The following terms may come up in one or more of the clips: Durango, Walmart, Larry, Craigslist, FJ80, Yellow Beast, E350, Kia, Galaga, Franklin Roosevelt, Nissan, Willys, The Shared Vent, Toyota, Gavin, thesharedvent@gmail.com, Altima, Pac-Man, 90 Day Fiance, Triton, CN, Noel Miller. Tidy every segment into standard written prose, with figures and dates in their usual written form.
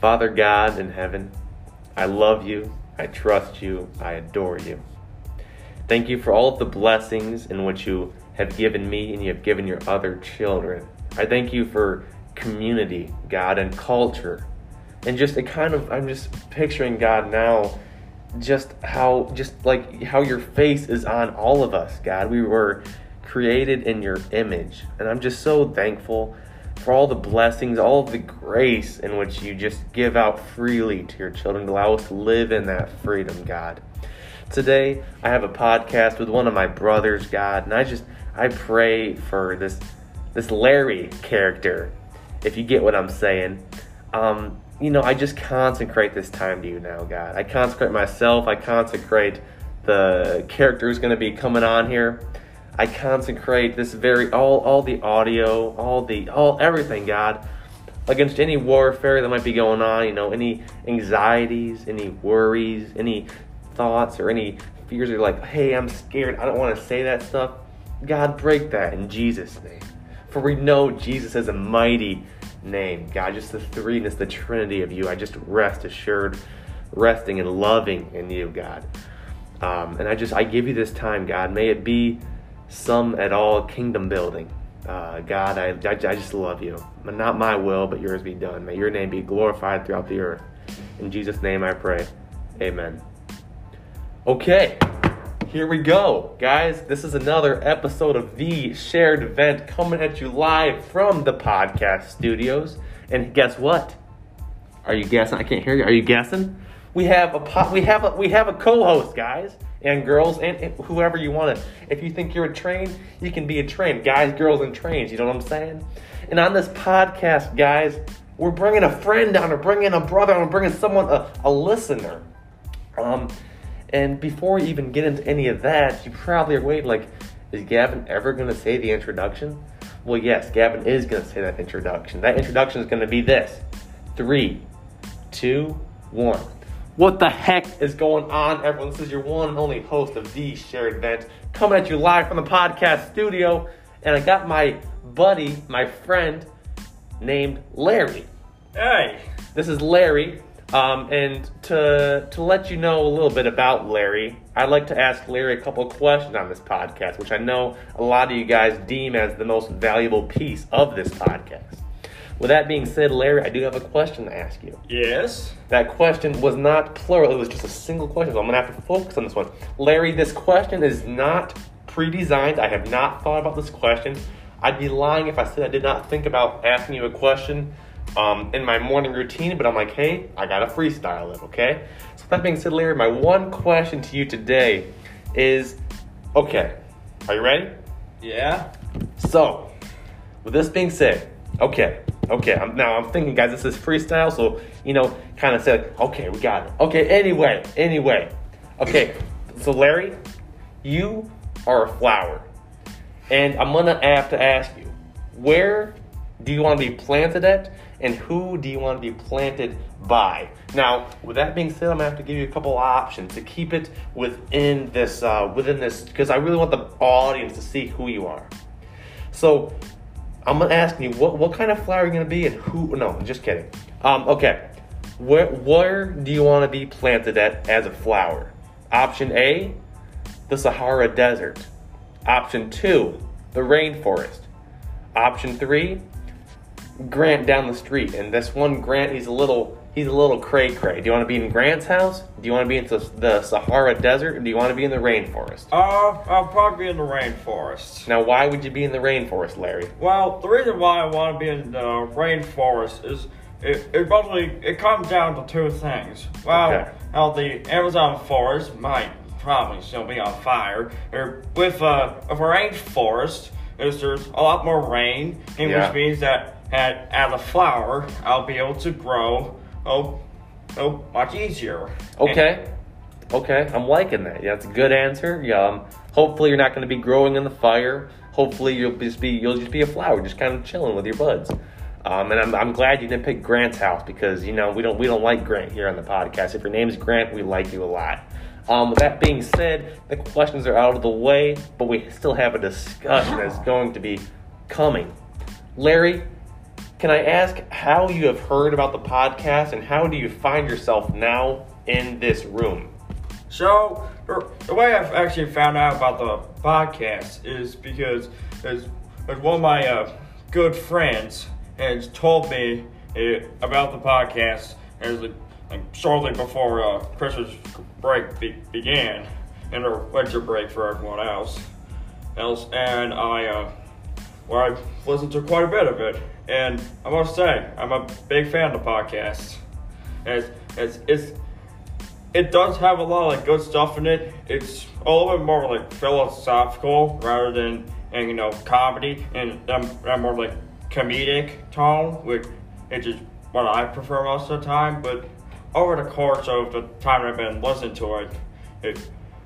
Father God in heaven, I love you, I trust you, I adore you. Thank you for all of the blessings in which you have given me and you have given your other children. I thank you for community, God, and culture. And just a kind of, I'm just picturing, God, now, just how your face is on all of us, God. We were created in your image. And I'm just so thankful for all the blessings, all of the grace in which you just give out freely to your children. Allow us to live in that freedom, God. Today, I have a podcast with one of my brothers, God, and I pray for this Larry character, if you get what I'm saying. I just consecrate this time to you now, God. I consecrate myself. I consecrate the character who's going to be coming on here. I consecrate this very, all the audio, everything, God, against any warfare that might be going on, any anxieties, any worries, any thoughts or any fears. Are like, hey, I'm scared. I don't want to say that stuff. God, break that in Jesus' name. For we know Jesus is a mighty name, God, just the threeness, the Trinity of you. I just rest assured, resting and loving in you, God. And I give you this time, God. May it be some at all kingdom building. God, I just love you. Not my will, but yours be done. May your name be glorified throughout the earth. In Jesus' name I pray. Amen. Okay, here we go, guys. This is another episode of The Shared Vent coming at you live from the podcast studios. And guess what? Are you guessing? I can't hear you. Are you guessing? We have a co-host, guys and girls, and whoever you want to. If you think you're a train, you can be a train. Guys, girls, and trains. You know what I'm saying? And on this podcast, guys, we're bringing a friend on, or bringing a brother on, or bringing someone, a listener. And before we even get into any of that, you probably are waiting, like, is Gavin ever going to say the introduction? Well, yes, Gavin is going to say that introduction. That introduction is going to be this. 3, 2, 1. What the heck is going on, everyone? This is your one and only host of The Shared Vent, coming at you live from the podcast studio. And I got my buddy, my friend, named Larry. Hey! This is Larry. And to let you know a little bit about Larry, I'd like to ask Larry a couple of questions on this podcast, which I know a lot of you guys deem as the most valuable piece of this podcast. With that being said, Larry, I do have a question to ask you. Yes? That question was not plural. It was just a single question, so I'm going to have to focus on this one. Larry, this question is not pre-designed. I have not thought about this question. I'd be lying if I said I did not think about asking you a question in my morning routine, but I'm like, hey, I gotta freestyle it, okay? So that being said, Larry, my one question to you today is, okay, are you ready? Yeah. So, with this being said, okay, I'm thinking, guys, this is freestyle, so, kind of said, okay, we got it. Okay, anyway. Okay, so Larry, you are a flower, and I'm gonna have to ask you, where do you want to be planted at? And who do you want to be planted by? Now, with that being said, I'm gonna have to give you a couple options to keep it within this, because I really want the audience to see who you are. So, I'm gonna ask you what kind of flower you're gonna be, and who? No, I'm just kidding. Okay, where do you want to be planted at as a flower? Option A, the Sahara Desert. Option 2, the rainforest. Option 3. Grant down the street, and this one Grant, he's a little cray-cray. Do you want to be in Grant's house? Do you want to be in the Sahara Desert? Or do you want to be in the rainforest? I'll probably be in the rainforest. Now, why would you be in the rainforest, Larry? Well, the reason why I want to be in the rainforest is it comes down to two things. Well, okay. Now the Amazon forest might probably still be on fire, or with a rainforest, is there's a lot more rain, and which means that. And as a flower, I'll be able to grow much easier. Okay, I'm liking that. Yeah, that's a good answer. Yeah, hopefully you're not going to be growing in the fire. Hopefully you'll just be a flower, just kind of chilling with your buds. And I'm glad you didn't pick Grant's house, because we don't like Grant here on the podcast. If your name's Grant, we like you a lot. With that being said, the questions are out of the way, but we still have a discussion that's going to be coming, Larry. Can I ask how you have heard about the podcast and how do you find yourself now in this room? So, the way I've actually found out about the podcast is because one of my good friends has told me about the podcast as shortly before Christmas break began, and a winter break for everyone else, and I've listened to quite a bit of it, and I must say, I'm a big fan of the podcast. It does have a lot of good stuff in it. It's a little bit more philosophical rather than comedy, and that more comedic tone, which is what I prefer most of the time. But over the course of the time I've been listening to it,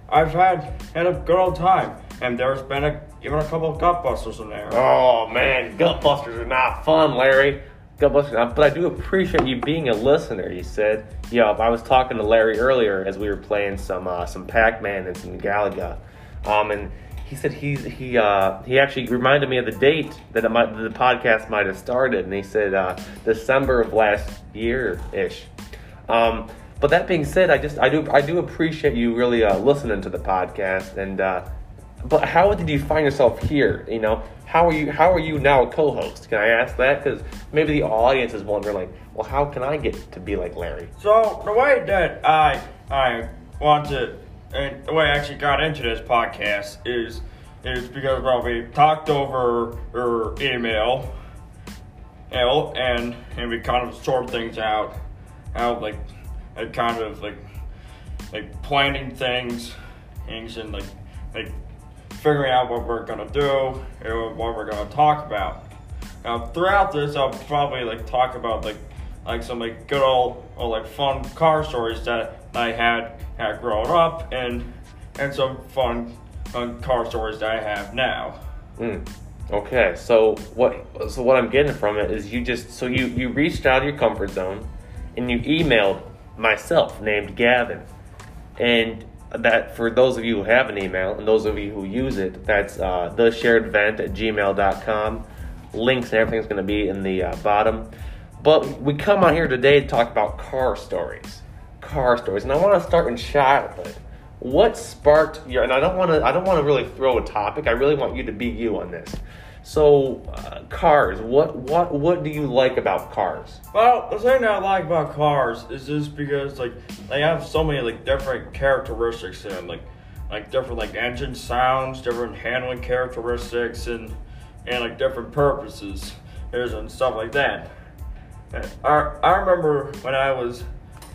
I've had a good old time, and there's been even a couple of gutbusters in there. Oh man, gutbusters are not fun, Larry. But I do appreciate you being a listener, you said. Yeah, I was talking to Larry earlier as we were playing some Pac-Man and some Galaga, and he said he actually reminded me of the date that the podcast might have started, and he said December of last year ish. But that being said, I do appreciate you really listening to the podcast. And but how did you find yourself here? How are you now a co-host? Can I ask that? Because maybe the audience is wondering, how can I get to be like Larry? So the way that I wanted, and the way I actually got into this podcast is because we talked over email, and we kind of sort things out, planning things and figuring out what we're gonna do and what we're gonna talk about. Now throughout this, I'll probably talk about some good old or fun car stories that I had growing up, and some fun car stories that I have now. Okay, so what I'm getting from it is you reached out of your comfort zone and you emailed myself named Gavin, and that, for those of you who have an email and those of you who use it, that's thesharedvent@gmail.com. Links and everything's going to be in the bottom. But we come on here today to talk about car stories, and I want to start in childhood. What sparked your? And I don't want to really throw a topic. I really want you to be you on this. So, cars. What do you like about cars? Well, the thing that I like about cars is just because they have so many different characteristics in them, different engine sounds, different handling characteristics, and different purposes and stuff like that. And I remember when I was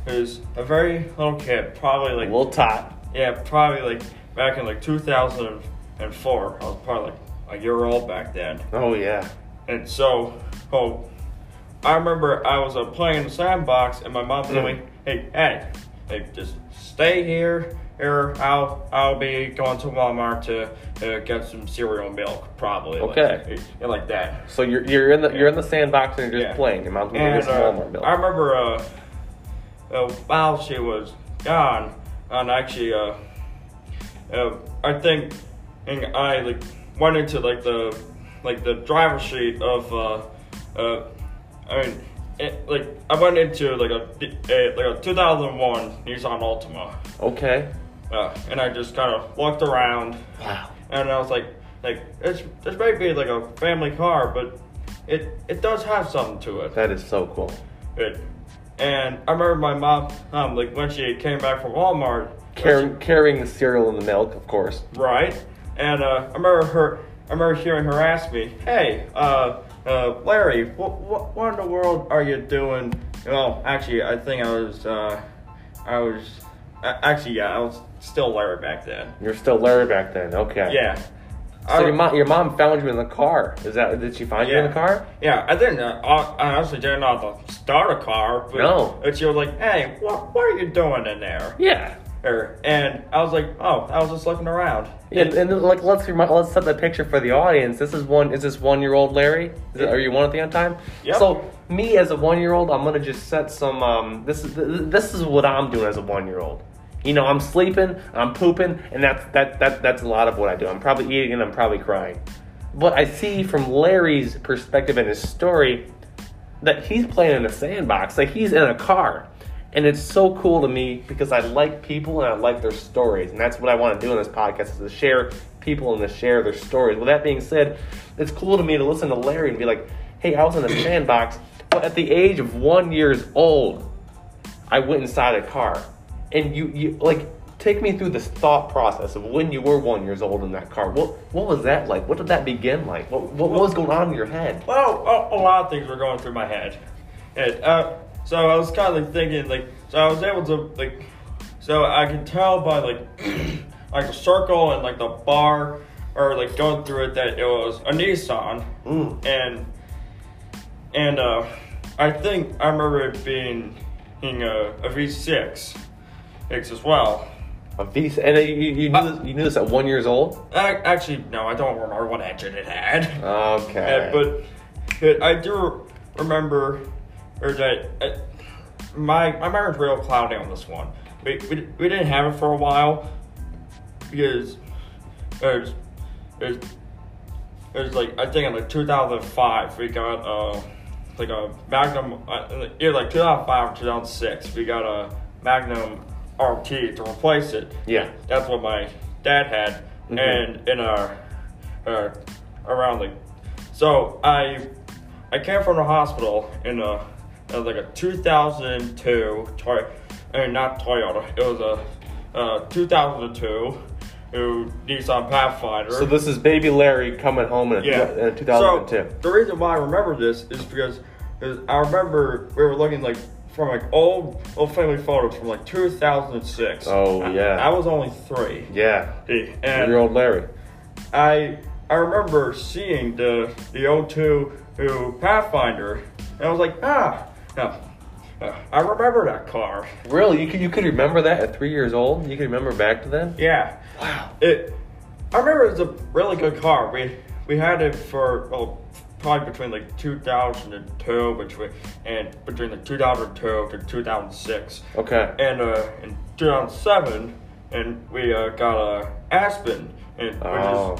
a very little kid, probably a little tot. Yeah, probably back in 2004. I was probably a year old back then. Oh yeah. And so, I remember I was playing in the sandbox, and my mom told me, "Hey, just stay here, or I'll be going to Walmart to get some cereal milk, probably." Okay. That. So you're in the sandbox and you're just playing. Your mom's going to get some Walmart milk. I remember while she was gone, and actually I think, and I went into the driver's seat of I went into a 2001 Nissan Altima. Okay. And I just kind of looked around. Wow. And I was this may be a family car, but it does have something to it. That is so cool. And I remember my mom when she came back from Walmart, carrying the cereal and the milk, of course. Right. And I remember hearing her ask me, "Hey, Larry, what in the world are you doing?" Well, actually, I think I was still Larry back then. You're still Larry back then. Okay. Yeah. So your mom found you in the car. Did she find you in the car? Yeah, I didn't. I honestly didn't know how to start a car. But no. But she was like, "Hey, what are you doing in there?" Yeah. And I was I was just looking around. Yeah, and let's set the picture for the audience. Is this 1-year-old Larry? Are you one at the end time? Yep. So me as a 1-year-old, I'm gonna just set some. This is what I'm doing as a 1-year-old. I'm sleeping, I'm pooping, and that's a lot of what I do. I'm probably eating and I'm probably crying. But I see from Larry's perspective and his story, that he's playing in a sandbox, like he's in a car. And it's so cool to me because I like people and I like their stories. And that's what I want to do in this podcast, is to share people and to share their stories. With that being said, it's cool to me to listen to Larry and be like, hey, I was in a sandbox, but at the age of 1 year old, I went inside a car. And you like, take me through this thought process of when you were 1 year old in that car. What was that like? What did that begin like? What was going on in your head? Well, a lot of things were going through my head. And, so I was kind of like thinking, like, so I was able to, like, so I could tell by, like, like the circle and, like, the bar, or, like, going through it, that it was a Nissan. Mm. And I think I remember it being a V6 as well. A V6? And you knew this at 1 year old? Actually, no, I don't remember what engine it had. Okay. But I do remember... Or that my memory's real cloudy on this one. We didn't have it for a while because it was like, I think in like 2005 we got like a Magnum, either like 2005 or 2006 we got a Magnum RT to replace it. Yeah, that's what my dad had, mm-hmm. and in around like, so I came from the hospital in a. It was like a 2002 not Toyota. It was a 2002 Nissan Pathfinder. So this is baby Larry coming home in 2002. So the reason why I remember this is because I remember we were looking like from like old family photos from like 2006. Oh yeah. I was only 3. Yeah. And old Larry. I remember seeing the 02 Pathfinder. And I was like, I remember that car. Really? You could remember that at 3 years old? You could remember back to then? Yeah. Wow. I remember it was a really good car. We had it for, well, probably between like 2002 like 2002 to 2006. Okay. And in 2007, and we got a Aspen.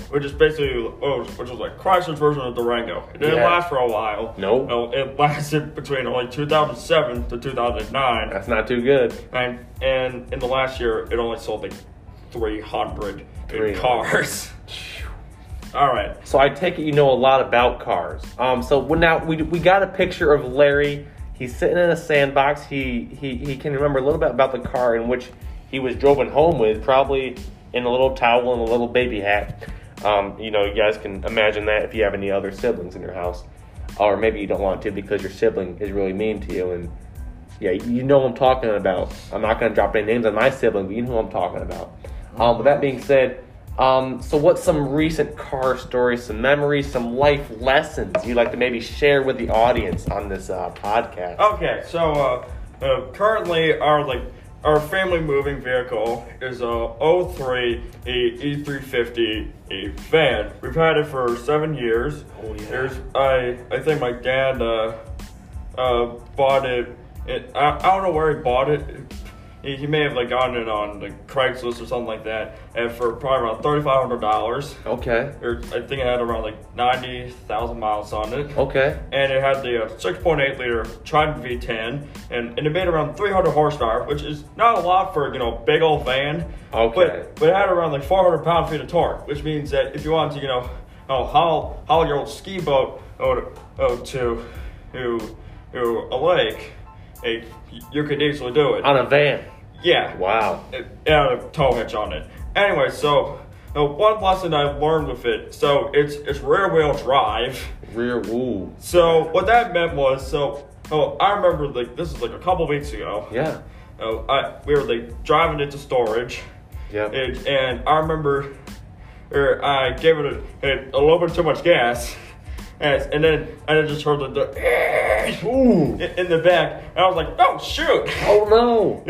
Which is basically, which was like Chrysler's version of Durango. It didn't last for a while. Nope. No, it lasted between only 2007 to 2009. That's not too good. And in the last year, it only sold like 300 cars. All right. So I take it you know a lot about cars. So now we got a picture of Larry. He's sitting in a sandbox. He can remember a little bit about the car in which he was driven home with, probably. In a little towel and a little baby hat. You guys can imagine that if you have any other siblings in your house. Or maybe you don't want to because your sibling is really mean to you. And yeah, you know who I'm talking about. I'm not going to drop any names on my sibling, but you know who I'm talking about. With that being said, so what's some recent car stories, some memories, some life lessons you'd like to maybe share with the audience on this podcast? Okay, so currently our family moving vehicle is a 03 E350 van. We've had it for 7 years. Oh, yeah. I think my dad bought it. I don't know where he bought it. He may have like gotten it on like Craigslist or something like that, and for probably around $3,500. Okay. Or I think it had around like 90,000 miles on it. Okay. And it had the 6.8-liter Triton V10, and it made around 300 horsepower, which is not a lot for a big old van. Okay. But it had around like 400 pound-feet of torque, which means that if you wanted to haul your old ski boat to a lake. You could easily do it. On a van? Yeah. Wow. It had a tow hitch on it. Anyway, so one lesson I've learned with it, so it's rear-wheel drive. Rear-wheel. So what that meant was, I remember, like, this is like a couple weeks ago. Yeah. We were, like, driving it to storage. Yeah. And I remember I gave it a little bit too much gas. And then I just heard in the back, and I was like, "Oh shoot!" Oh no!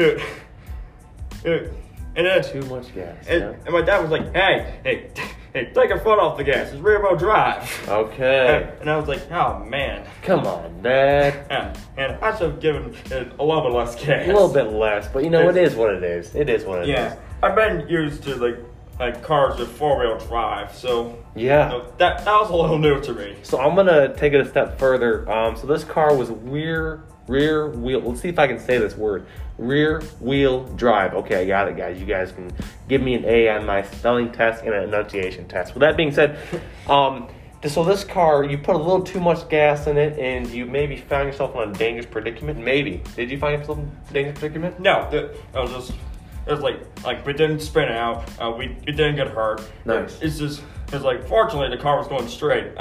And then too much gas. And my dad was like, "Hey, take your foot off the gas. It's rear-wheel drive." Okay. And I was like, "Oh man, come on, Dad." And I should have given it a little bit less gas. A little bit less, but it is what it is. It is what it is. Yeah, I've been used to like like cars with four-wheel drive. So yeah, you know, that was a little new to me. So I'm gonna take it a step further. So this car was rear wheel. Let's see if I can say this word. Rear wheel drive. Okay, I got it, guys. You guys can give me an A on my spelling test and an enunciation test. With that being said, so this car, you put a little too much gas in it, and you maybe found yourself in a dangerous predicament. Maybe did you find yourself in a dangerous predicament? No, I was just. It was like we didn't spin out. It didn't get hurt. Nice. It's like fortunately the car was going straight.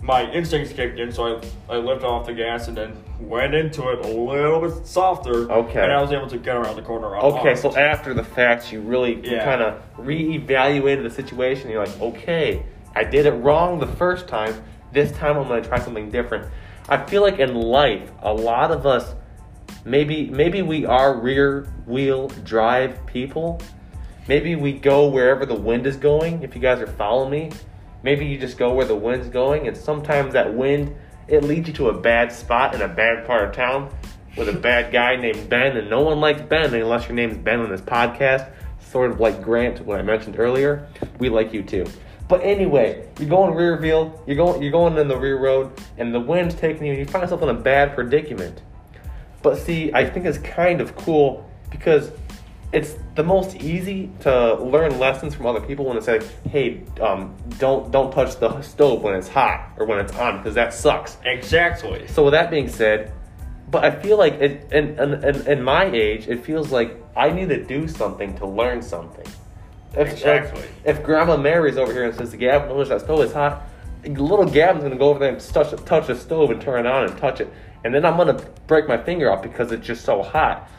My instincts kicked in, so I lifted off the gas and then went into it a little bit softer. Okay. And I was able to get around the corner. Okay, so after the fact, you really kind of reevaluated the situation. You're like, okay, I did it wrong the first time. This time I'm gonna try something different. I feel like in life, a lot of us. Maybe we are rear-wheel drive people. Maybe we go wherever the wind is going, if you guys are following me. Maybe you just go where the wind's going, and sometimes that wind, it leads you to a bad spot in a bad part of town with a bad guy named Ben, and no one likes Ben unless your name's Ben on this podcast, sort of like Grant, what I mentioned earlier. We like you too. But anyway, you're going rear wheel, you're going in the rear road, and the wind's taking you, and you find yourself in a bad predicament. But see, I think it's kind of cool because it's the most easy to learn lessons from other people when it's like, hey, don't touch the stove when it's hot or when it's on because that sucks. Exactly. So with that being said, but I feel like in my age, it feels like I need to do something to learn something. Exactly. If Grandma Mary's over here and says, Gavin, notice that stove is hot, little Gavin's going to go over there and touch the stove and turn it on and touch it. And then I'm going to break my finger off because it's just so hot.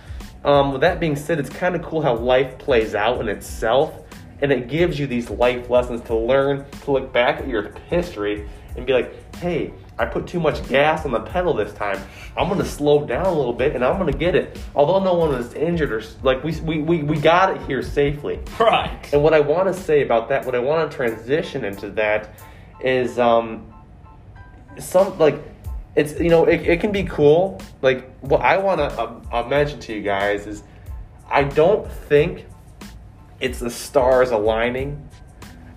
With that being said, it's kind of cool how life plays out in itself. And it gives you these life lessons to learn, to look back at your history and be like, hey, I put too much gas on the pedal this time. I'm going to slow down a little bit and I'm going to get it. Although no one was injured or like we got it here safely. Right. And what I want to say about that, what I want to transition into that is it's, you know, it can be cool. Like, what I want to mention to you guys is I don't think it's the stars aligning.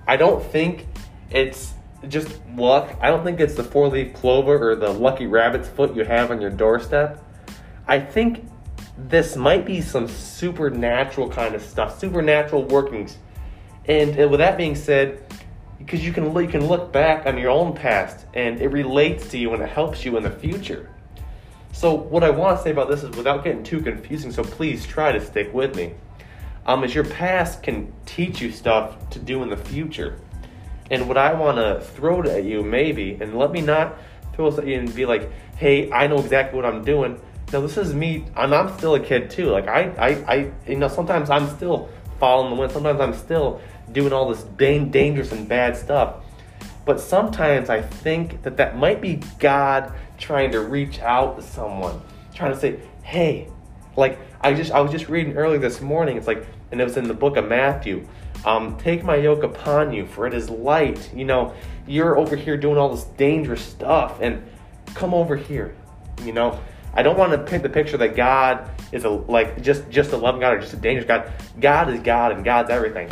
I don't think it's just luck. I don't think it's the four-leaf clover or the lucky rabbit's foot you have on your doorstep. I think this might be some supernatural kind of stuff, supernatural workings. And with that being said, because you can look back on your own past, and it relates to you, and it helps you in the future. So what I want to say about this is, without getting too confusing, so please try to stick with me, is your past can teach you stuff to do in the future. And what I want to throw at you, maybe, and let me not throw it at you and be like, hey, I know exactly what I'm doing. Now this is me, and I'm still a kid too. Like I you know, sometimes I'm still following the wind. Sometimes I'm still doing all this dangerous and bad stuff. But sometimes I think that might be God trying to reach out to someone, trying to say, hey, like I was just reading earlier this morning. It's like, and it was in the book of Matthew. Take my yoke upon you, for it is light. You know, you're over here doing all this dangerous stuff, and come over here. You know, I don't want to paint the picture that God is just a loving God or just a dangerous God. God is God, and God's everything.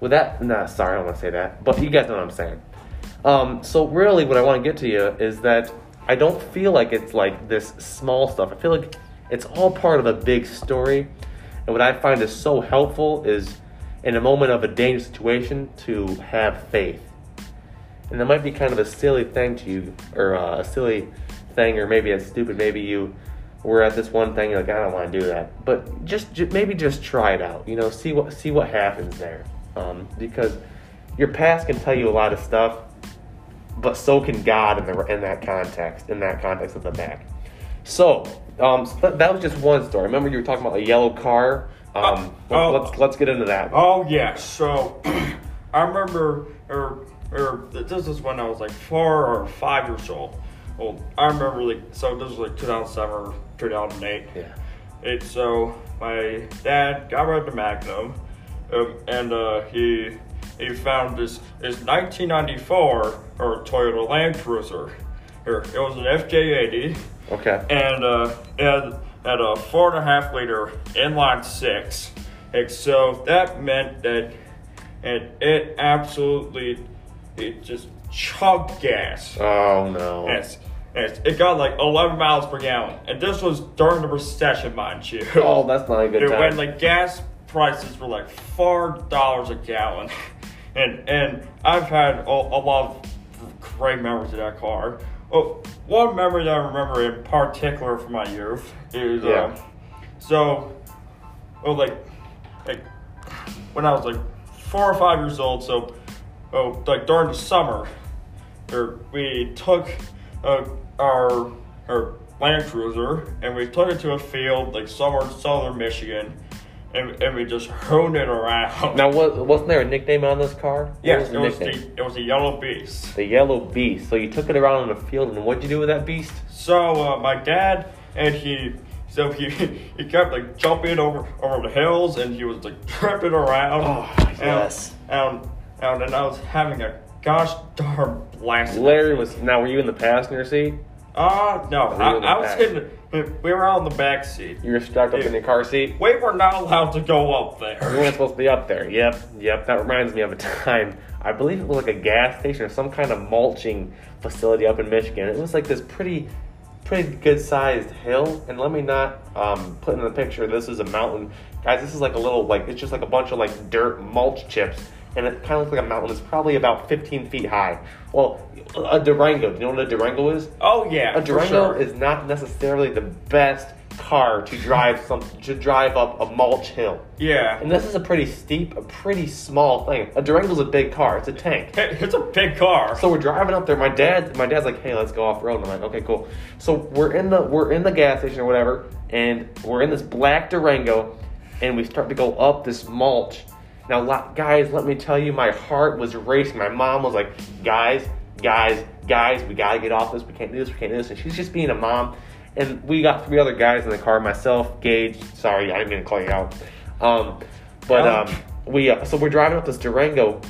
With that, sorry, I don't want to say that, but you guys know what I'm saying. So really what I want to get to you is that I don't feel like it's like this small stuff. I feel like it's all part of a big story. And what I find is so helpful is in a moment of a dangerous situation to have faith. And that might be kind of a silly thing to you, or a silly thing, or maybe it's stupid. Maybe you were at this one thing, you're like, I don't want to do that. But maybe just try it out, you know, see what happens there. Because your past can tell you a lot of stuff, but so can God in that context of the back. So that was just one story. Remember, you were talking about a yellow car. Let's get into that. Oh yeah. So I remember, or this is when I was like 4 or 5 years old. I remember this was like 2007 or 2008. Yeah. And so my dad got rid of the Magnum. He found this 1994 Toyota Land Cruiser. It was an FJ80. Okay. And it had a 4.5 liter inline six. And so that meant that and it absolutely, it just chugged gas. Oh no. Yes, it got like 11 miles per gallon, and this was during the recession, mind you. Oh, that's not a good time. When like gas prices were like $4 a gallon, and I've had a lot of great memories of that car. Oh, one memory that I remember in particular from my youth is like when I was like 4 or 5 years old. So, like during the summer, we took our Land Cruiser and we took it to a field like somewhere in southern Michigan, and we just honed it around. Now, wasn't there a nickname on this car? Yes, it was the Yellow Beast. The Yellow Beast. So you took it around in the field, and what'd you do with that beast? So my dad and he kept like jumping over the hills, and he was like tripping around. Oh yes. And I was having a gosh darn blast. Larry was. Now, were you in the passenger seat? No. I was in. We were on the back seat. You were strapped up in the car seat? We were not allowed to go up there. We weren't supposed to be up there. Yep. That reminds me of a time. I believe it was like a gas station or some kind of mulching facility up in Michigan. It was like this pretty good-sized hill. And let me not put in the picture, this is a mountain. Guys, this is like a little, like, it's just like a bunch of like dirt mulch chips. And it kind of looks like a mountain. It's probably about 15 feet high. Well, a Durango. Do you know what a Durango is? Oh yeah, a Durango is not necessarily the best car to drive up a mulch hill. Yeah. And this is a pretty small thing. A Durango's a big car. It's a tank. It's a big car. So we're driving up there. My dad's like, "Hey, let's go off road." And I'm like, "Okay, cool." So we're in the gas station or whatever, and we're in this black Durango, and we start to go up this mulch. Now, guys, let me tell you, my heart was racing. My mom was like, guys, we got to get off this. We can't do this. And she's just being a mom. And we got 3 other guys in the car, myself, Gage. Sorry, I didn't mean to call you out. So we're driving up this Durango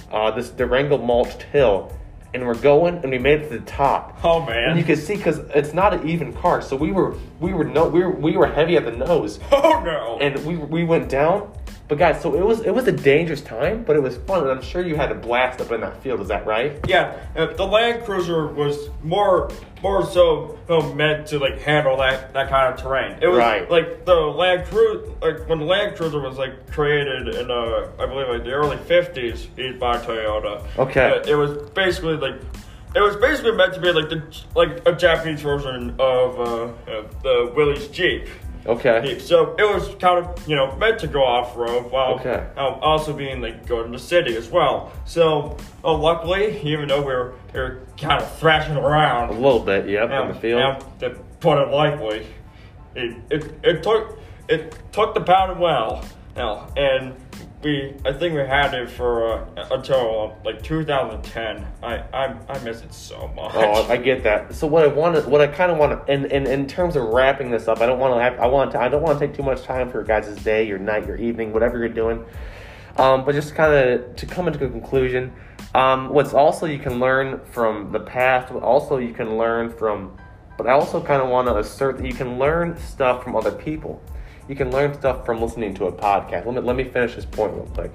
mulched hill. And we're going, and we made it to the top. Oh man! And you can see because it's not an even car, so we were heavy at the nose. Oh no! And we went down, but guys, so it was a dangerous time, but it was fun, and I'm sure you had a blast up in that field. Is that right? Yeah, the Land Cruiser was more so meant to like handle that kind of terrain. It was right. Like the Land Cruiser, like when the Land Cruiser was like created in I believe like the early 50s by Toyota. Okay. It was basically meant to be like a Japanese version of the Willys Jeep. Okay. So it was kind of meant to go off road while also being like going to the city as well. So luckily, even though we were kind of thrashing around a little bit, in the field. To put it lightly, it took the pounding well. Now, and I think we had it for until like 2010. I miss it so much. Oh, I get that. So what I kind of want to, and in terms of wrapping this up, I don't want to take too much time for your guys' day, your night, your evening, whatever you're doing. But just kind of to come into a conclusion, what's also you can learn from the past, but I also kind of want to assert that you can learn stuff from other people. You can learn stuff from listening to a podcast. Let me finish this point real quick.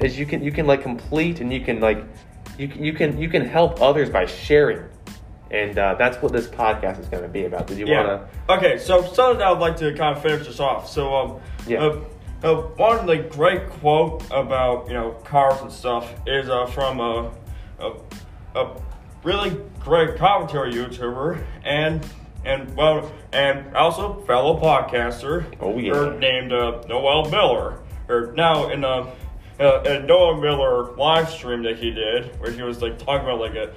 Is you can like complete and you can help others by sharing, and that's what this podcast is going to be about. Did you want to? Okay, so something I'd like to kind of finish this off. So one like great quote about cars and stuff is from a really great commentary YouTuber and also fellow podcaster, named Noel Miller. Now in Noel Miller live stream that he did, where he was like talking about like a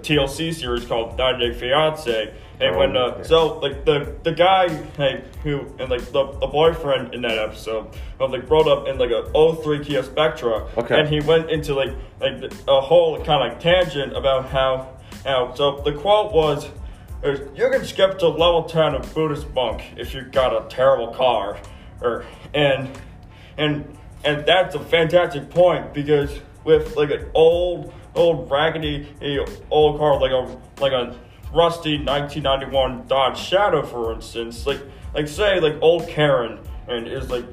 TLC series called 90 Day Fiance, and the guy the boyfriend in that episode brought up in like a 03 Kia Spectra, and he went into like a whole kind of like tangent about how so the quote was. You can skip to level 10 of Buddhist Monk if you've got a terrible car, and that's a fantastic point because with like an old raggedy old car like a rusty 1991 Dodge Shadow, for instance, like say like old Karen and is like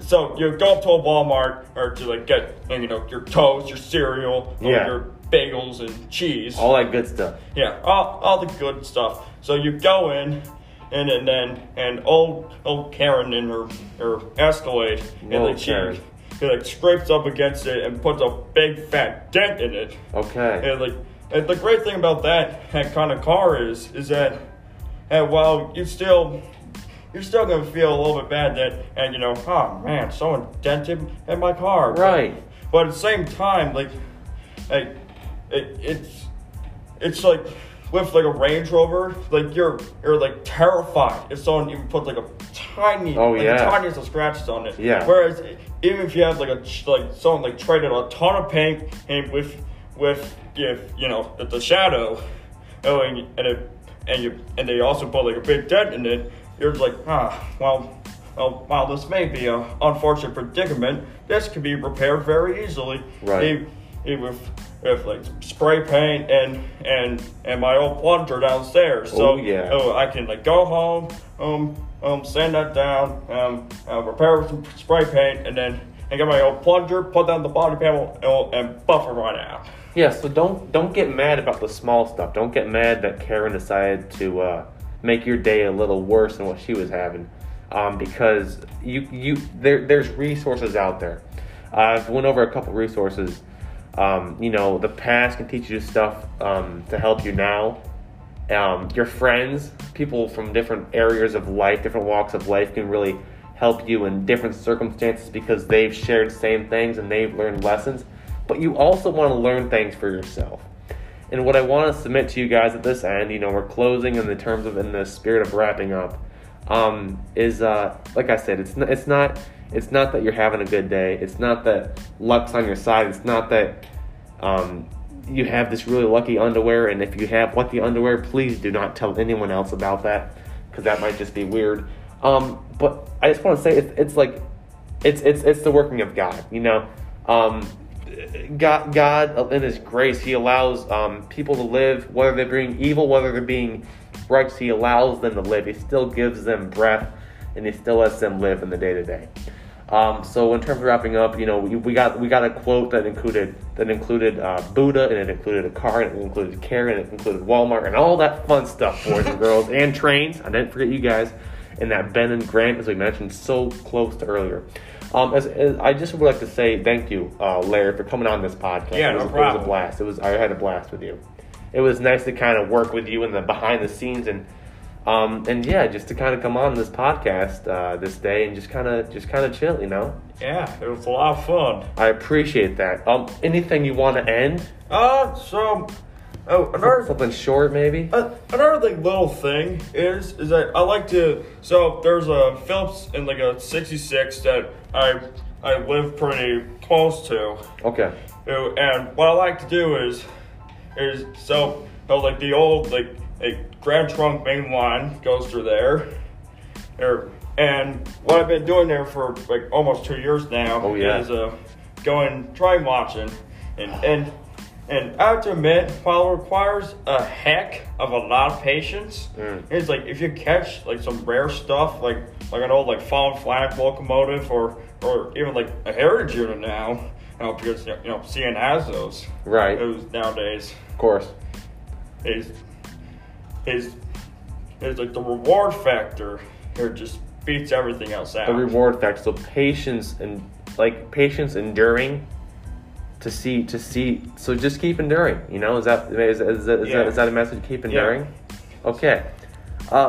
So you go up to a Walmart or to like get, you know, your toast, your cereal, or yeah, your bagels and cheese. All that good stuff. Yeah, all the good stuff. So you go in, and old Karen in her Escalade, and she like scrapes up against it and puts a big fat dent in it. Okay. And the great thing about that kind of car is that, and while you're still gonna feel a little bit bad that, and you know, oh man, someone dented in my car. Right. But at the same time, like it's like with like a Range Rover, like you're like terrified if someone even puts like a tiny, the tiniest of scratches on it. Yeah. Whereas even if you have like someone like traded a ton of paint and with you know the shadow, and they also put like a big dent in it, you're like, while this may be an unfortunate predicament, this can be repaired very easily. Right. Even with like spray paint and my old plunger downstairs. I can like go home, sand that down, repair with some spray paint, and get my old plunger, put down the body panel, and buff it right out. Yeah, so don't get mad about the small stuff. Don't get mad that Karen decided to make your day a little worse than what she was having, because there's resources out there. I've went over a couple resources. You know, the past can teach you stuff to help you now. Your friends, people from different areas of life, different walks of life, can really help you in different circumstances because they've shared the same things and they've learned lessons. But you also want to learn things for yourself. And what I want to submit to you guys at this end, you know, we're closing in the spirit of wrapping up, is like I said, it's not that you're having a good day. It's not that luck's on your side. It's not that you have this really lucky underwear. And if you have lucky underwear, please do not tell anyone else about that because that might just be weird. But I just want to say it's the working of God, you know. God, in His grace, He allows people to live, whether they're being evil, whether they're being righteous, He allows them to live. He still gives them breath, and He still lets them live in the day-to-day. So in terms of wrapping up, you know, we got a quote that included Buddha, and it included a car, and it included Karen, and it included Walmart, and all that fun stuff, boys and girls, and trains. I didn't forget you guys. And that Ben and Grant, as we mentioned, so close to earlier. I just would like to say thank you, Larry, for coming on this podcast. Yeah, no problem. It was a blast. I had a blast with you. It was nice to kind of work with you in the behind the scenes and just to kind of come on this podcast this day and just kind of chill, you know. Yeah, it was a lot of fun. I appreciate that. Anything you want to end? Something short, maybe. Another little thing is that I like to. So there's a Phillips in like a '66 that I live pretty close to. Okay. And what I like to do is like the old like Grand Trunk main line goes through there, and what I've been doing there for like almost 2 years now is going train watching and. And I have to admit, while it requires a heck of a lot of patience, it's like if you catch like some rare stuff, like an old like fallen flank locomotive or even like a heritage unit now, because you know CN has those. Right. Those nowadays. Of course. Is like the reward factor here just beats everything else out. The reward factor. So patience enduring. To see, so just keep enduring. You know, is that a message? Keep enduring. Yeah. Okay.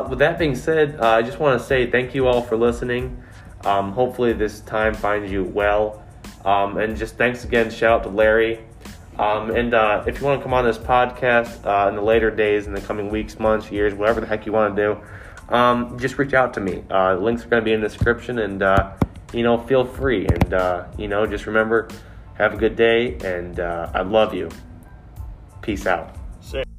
With that being said, I just want to say thank you all for listening. Hopefully this time finds you well. And just thanks again. Shout out to Larry. And if you want to come on this podcast in the later days, in the coming weeks, months, years, whatever the heck you want to do, just reach out to me. Links are going to be in the description, and feel free. And just remember. Have a good day, and I love you. Peace out.